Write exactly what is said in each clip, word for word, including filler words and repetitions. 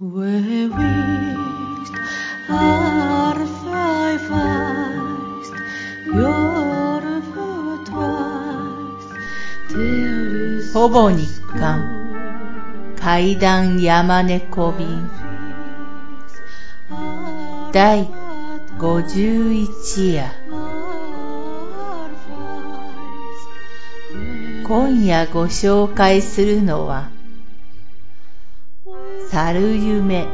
Where wished are five eyes, your foot twice, there is ほぼ日刊怪談山猫便だいごじゅういち夜。今夜ご紹介するのは猿夢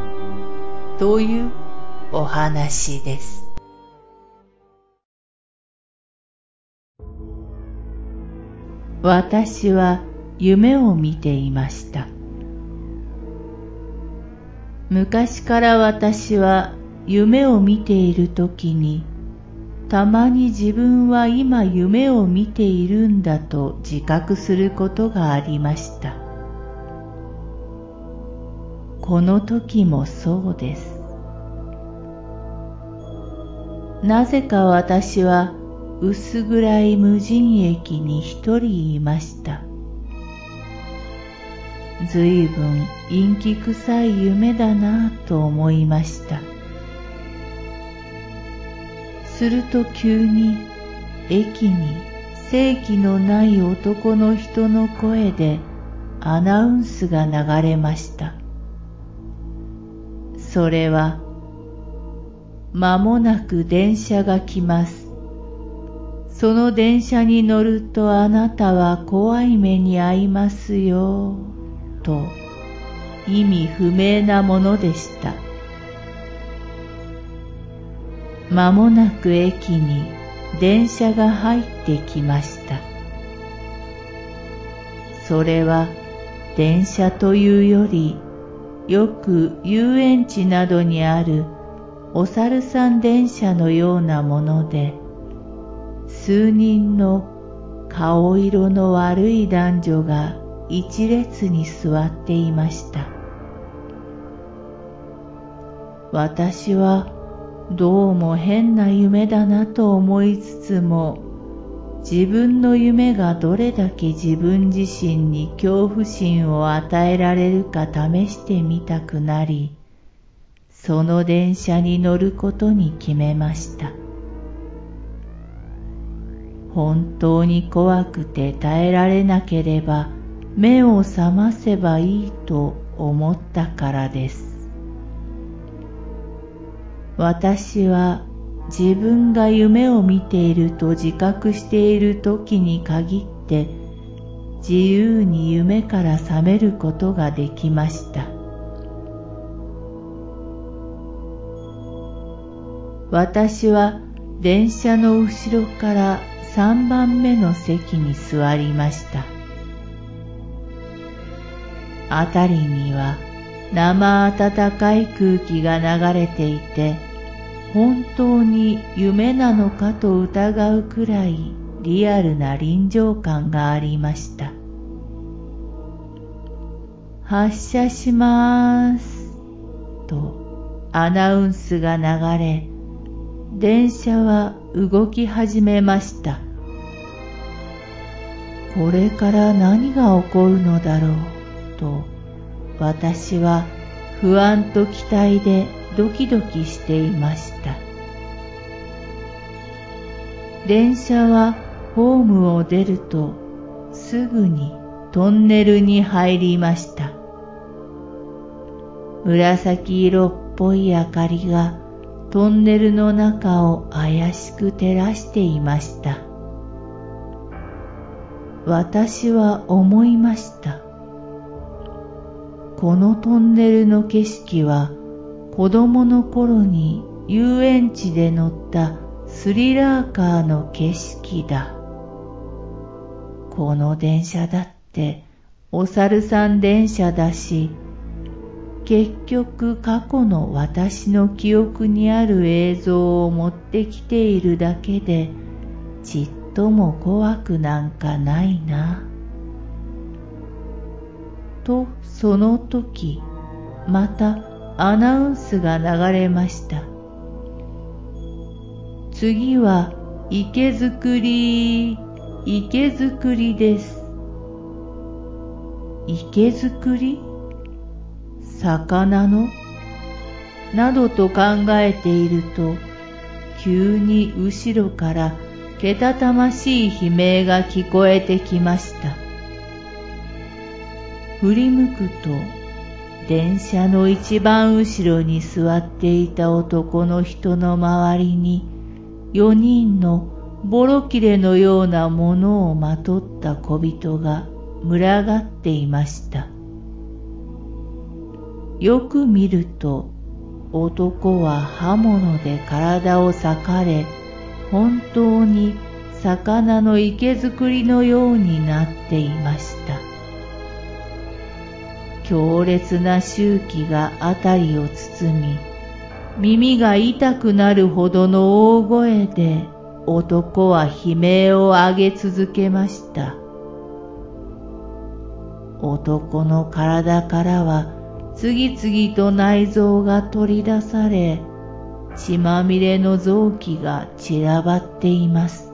というお話です。私は夢を見ていました。昔から私は夢を見ているときに、たまに自分は今夢を見ているんだと自覚することがありました。この時もそうです。なぜか私は薄暗い無人駅に一人いました。ずいぶん陰気臭い夢だなぁと思いました。すると急に駅に生気のない男の人の声でアナウンスが流れました。それは、まもなく電車が来ます。その電車に乗るとあなたは怖い目に遭いますよ、と意味不明なものでした。まもなく駅に電車が入ってきました。それは電車というより、よく遊園地などにあるお猿さん電車のようなもので、数人の顔色の悪い男女が一列に座っていました。私はどうも変な夢だなと思いつつも、自分の夢がどれだけ自分自身に恐怖心を与えられるか試してみたくなり、その電車に乗ることに決めました。本当に怖くて耐えられなければ、目を覚ませばいいと思ったからです。私は自分が夢を見ていると自覚している時に限って自由に夢から覚めることができました。私は電車の後ろからさんばんめの席に座りました。あたりには生暖かい空気が流れていて、本当に夢なのかと疑うくらいリアルな臨場感がありました。発車しまーすとアナウンスが流れ、電車は動き始めました。これから何が起こるのだろうと、私は不安と期待でドキドキしていました。電車はホームを出るとすぐにトンネルに入りました。紫色っぽい明かりがトンネルの中を怪しく照らしていました。私は思いました。このトンネルの景色は子供の頃に遊園地で乗ったスリラーカーの景色だ。この電車だってお猿さん電車だし、結局過去の私の記憶にある映像を持ってきているだけでちっとも怖くなんかないな。とその時、またアナウンスが流れました。次は池作り、池作りです。池作り？魚のなどと考えていると、急に後ろからけたたましい悲鳴が聞こえてきました。振り向くと、電車の一番後ろに座っていた男の人の周りに、四人のボロ切れのようなものをまとった小人が群がっていました。よく見ると、男は刃物で体を裂かれ、本当に魚の池作りのようになっていました。強烈な臭気があたりを包み、耳が痛くなるほどの大声で男は悲鳴を上げ続けました。男の体からは次々と内臓が取り出され、血まみれの臓器が散らばっています。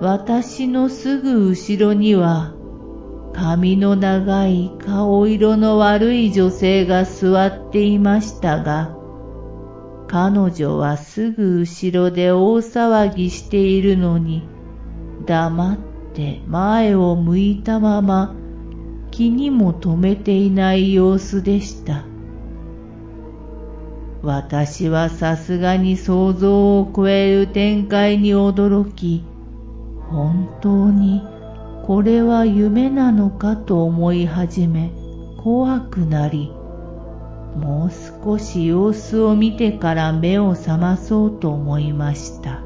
私のすぐ後ろには、髪の長い顔色の悪い女性が座っていましたが、彼女はすぐ後ろで大騒ぎしているのに、黙って前を向いたまま、気にも留めていない様子でした。私はさすがに想像を超える展開に驚き、本当にこれは夢なのかと思い始め、怖くなり、もう少し様子を見てから目を覚まそうと思いました。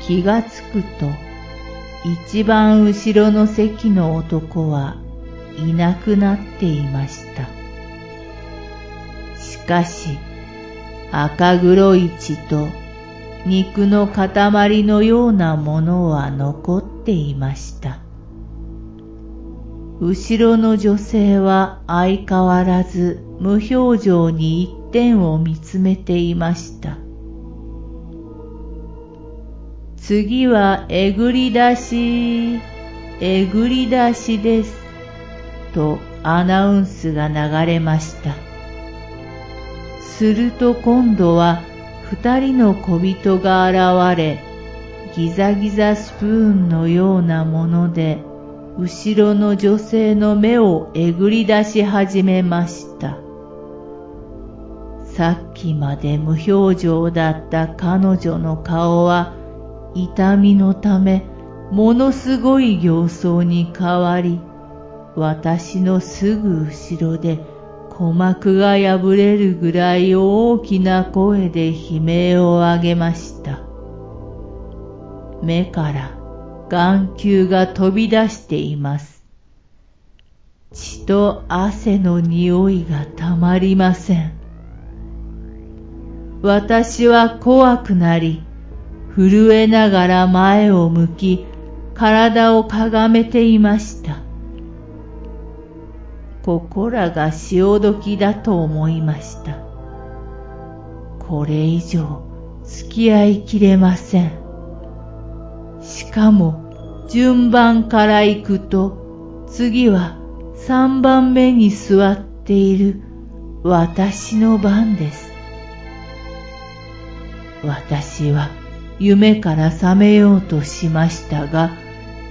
気がつくと、一番後ろの席の男はいなくなっていました。しかし、赤黒い血と肉の塊のようなものは残っていました。後ろの女性は相変わらず無表情に一点を見つめていました。次はえぐり出し、えぐり出しです。とアナウンスが流れました。すると今度は二人の小人が現れ、ギザギザスプーンのようなもので、後ろの女性の目をえぐり出し始めました。さっきまで無表情だった彼女の顔は、痛みのため、ものすごい形相に変わり、私のすぐ後ろで鼓膜が破れるぐらい大きな声で悲鳴を上げました。目から眼球が飛び出しています。血と汗の匂いがたまりません。私は怖くなり、震えながら前を向き、体をかがめていました。ここらが潮時だと思いました。これ以上付き合いきれません。しかも順番から行くと、次は三番目に座っている私の番です。私は夢から覚めようとしましたが、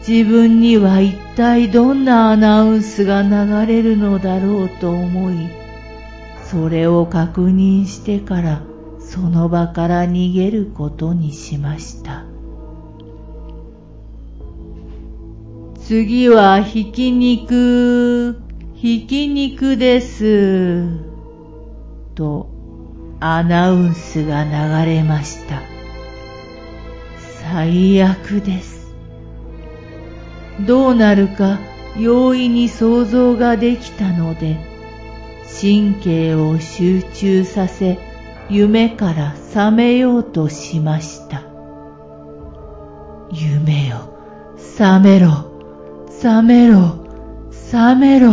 自分には一体どんなアナウンスが流れるのだろうと思い、それを確認してからその場から逃げることにしました。次はひき肉、ひき肉です、とアナウンスが流れました。最悪です。どうなるか容易に想像ができたので、神経を集中させ、夢から覚めようとしました。夢よ、覚めろ、覚めろ、覚めろ。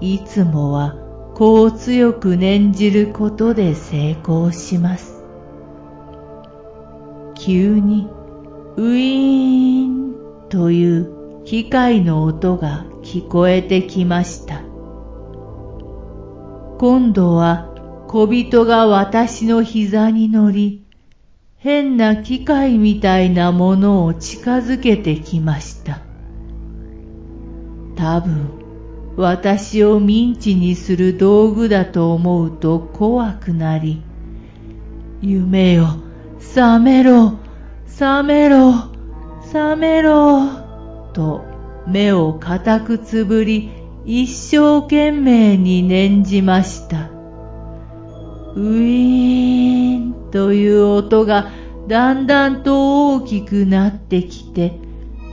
いつもはこう強く念じることで成功します。急にウィーンという機械の音が聞こえてきました。今度は小人が私の膝に乗り、変な機械みたいなものを近づけてきました。多分、私をミンチにする道具だと思うと怖くなり、夢よ、覚めろ、覚めろ、覚めろ、と目を固くつぶり、一生懸命に念じました。ウィーンという音がだんだんと大きくなってきて、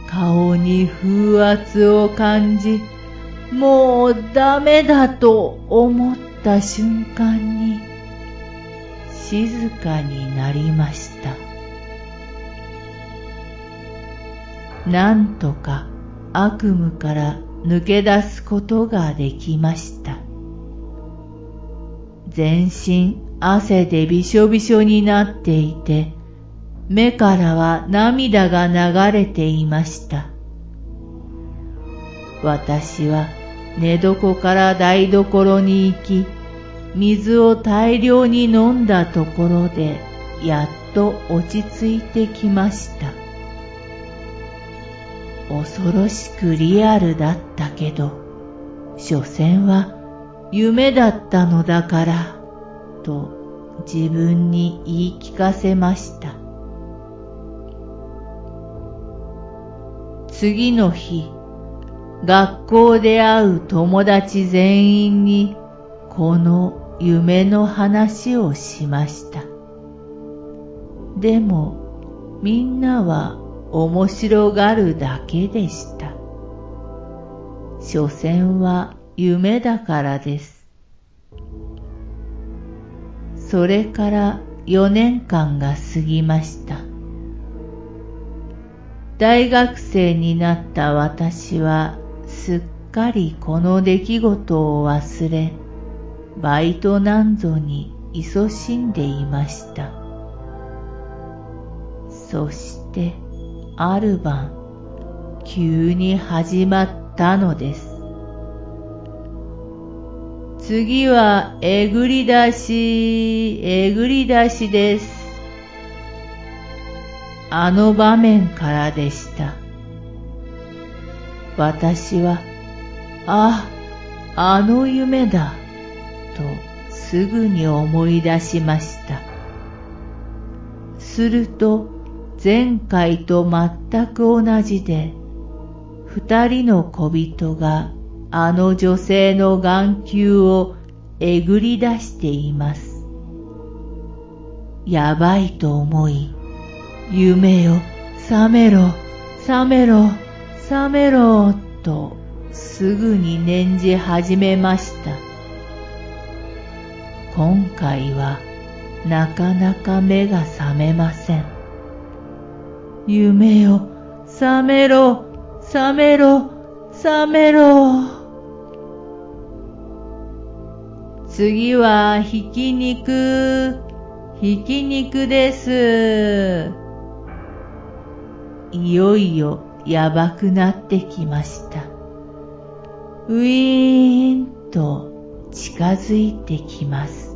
顔に風圧を感じ、もうダメだと思った瞬間に静かになりました。なんとか悪夢から抜け出すことができました。全身汗でびしょびしょになっていて、目からは涙が流れていました。私は寝床から台所に行き、水を大量に飲んだところで、やっと落ち着いてきました。恐ろしくリアルだったけど、所詮は夢だったのだから、と自分に言い聞かせました。次の日、学校で会う友達全員にこの夢の話をしました。でもみんなは面白がるだけでした。所詮は夢だからです。それからよねんかんが過ぎました。大学生になった私はすっかりこの出来事を忘れ、バイトなんぞに勤しんでいました。そしてある晩、急に始まったのです。次はえぐり出し、えぐり出しです。あの場面からでした。私は、あ、あの夢だ、とすぐに思い出しました。すると、前回と全く同じで、二人の小人があの女性の眼球をえぐり出しています。やばいと思い、夢よ、覚めろ、覚めろ、覚めろ、とすぐに念じ始めました。今回はなかなか目が覚めません。夢よ、覚めろ、覚めろ、覚めろ。次はひき肉、ひき肉です。いよいよやばくなってきました。ウィーンと近づいてきます。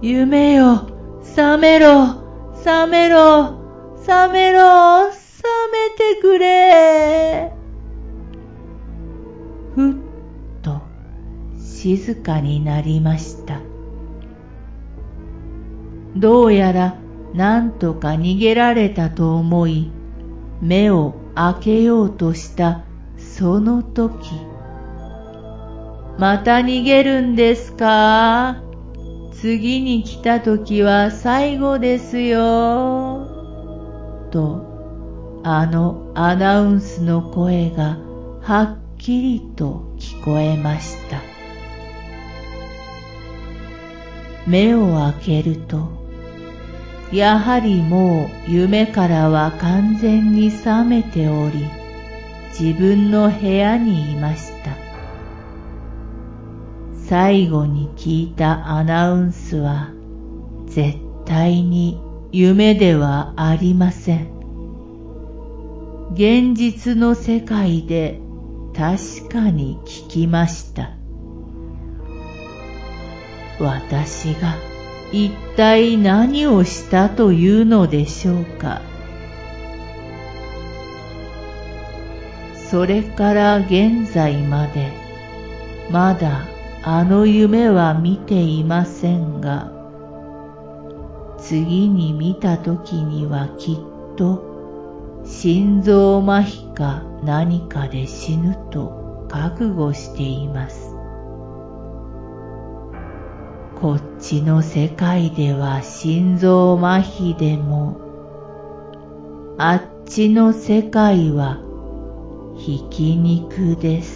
夢よ、覚めろ、覚めろ、覚めろ、覚めてくれ。ふっと静かになりました。どうやらなんとか逃げられたと思い、目を開けようとしたその時、また逃げるんですか？次に来た時は最後ですよ、とあのアナウンスの声がはっきりと聞こえました。目を開けると、やはりもう夢からは完全に覚めており、自分の部屋にいました。最後に聞いたアナウンスは、絶対に夢ではありません。現実の世界で確かに聞きました。私が一体何をしたというのでしょうか。それから現在までまだあの夢は見ていませんが、次に見た時にはきっと心臓麻痺か何かで死ぬと覚悟しています。こっちの世界では心臓麻痺でも、あっちの世界はひき肉です。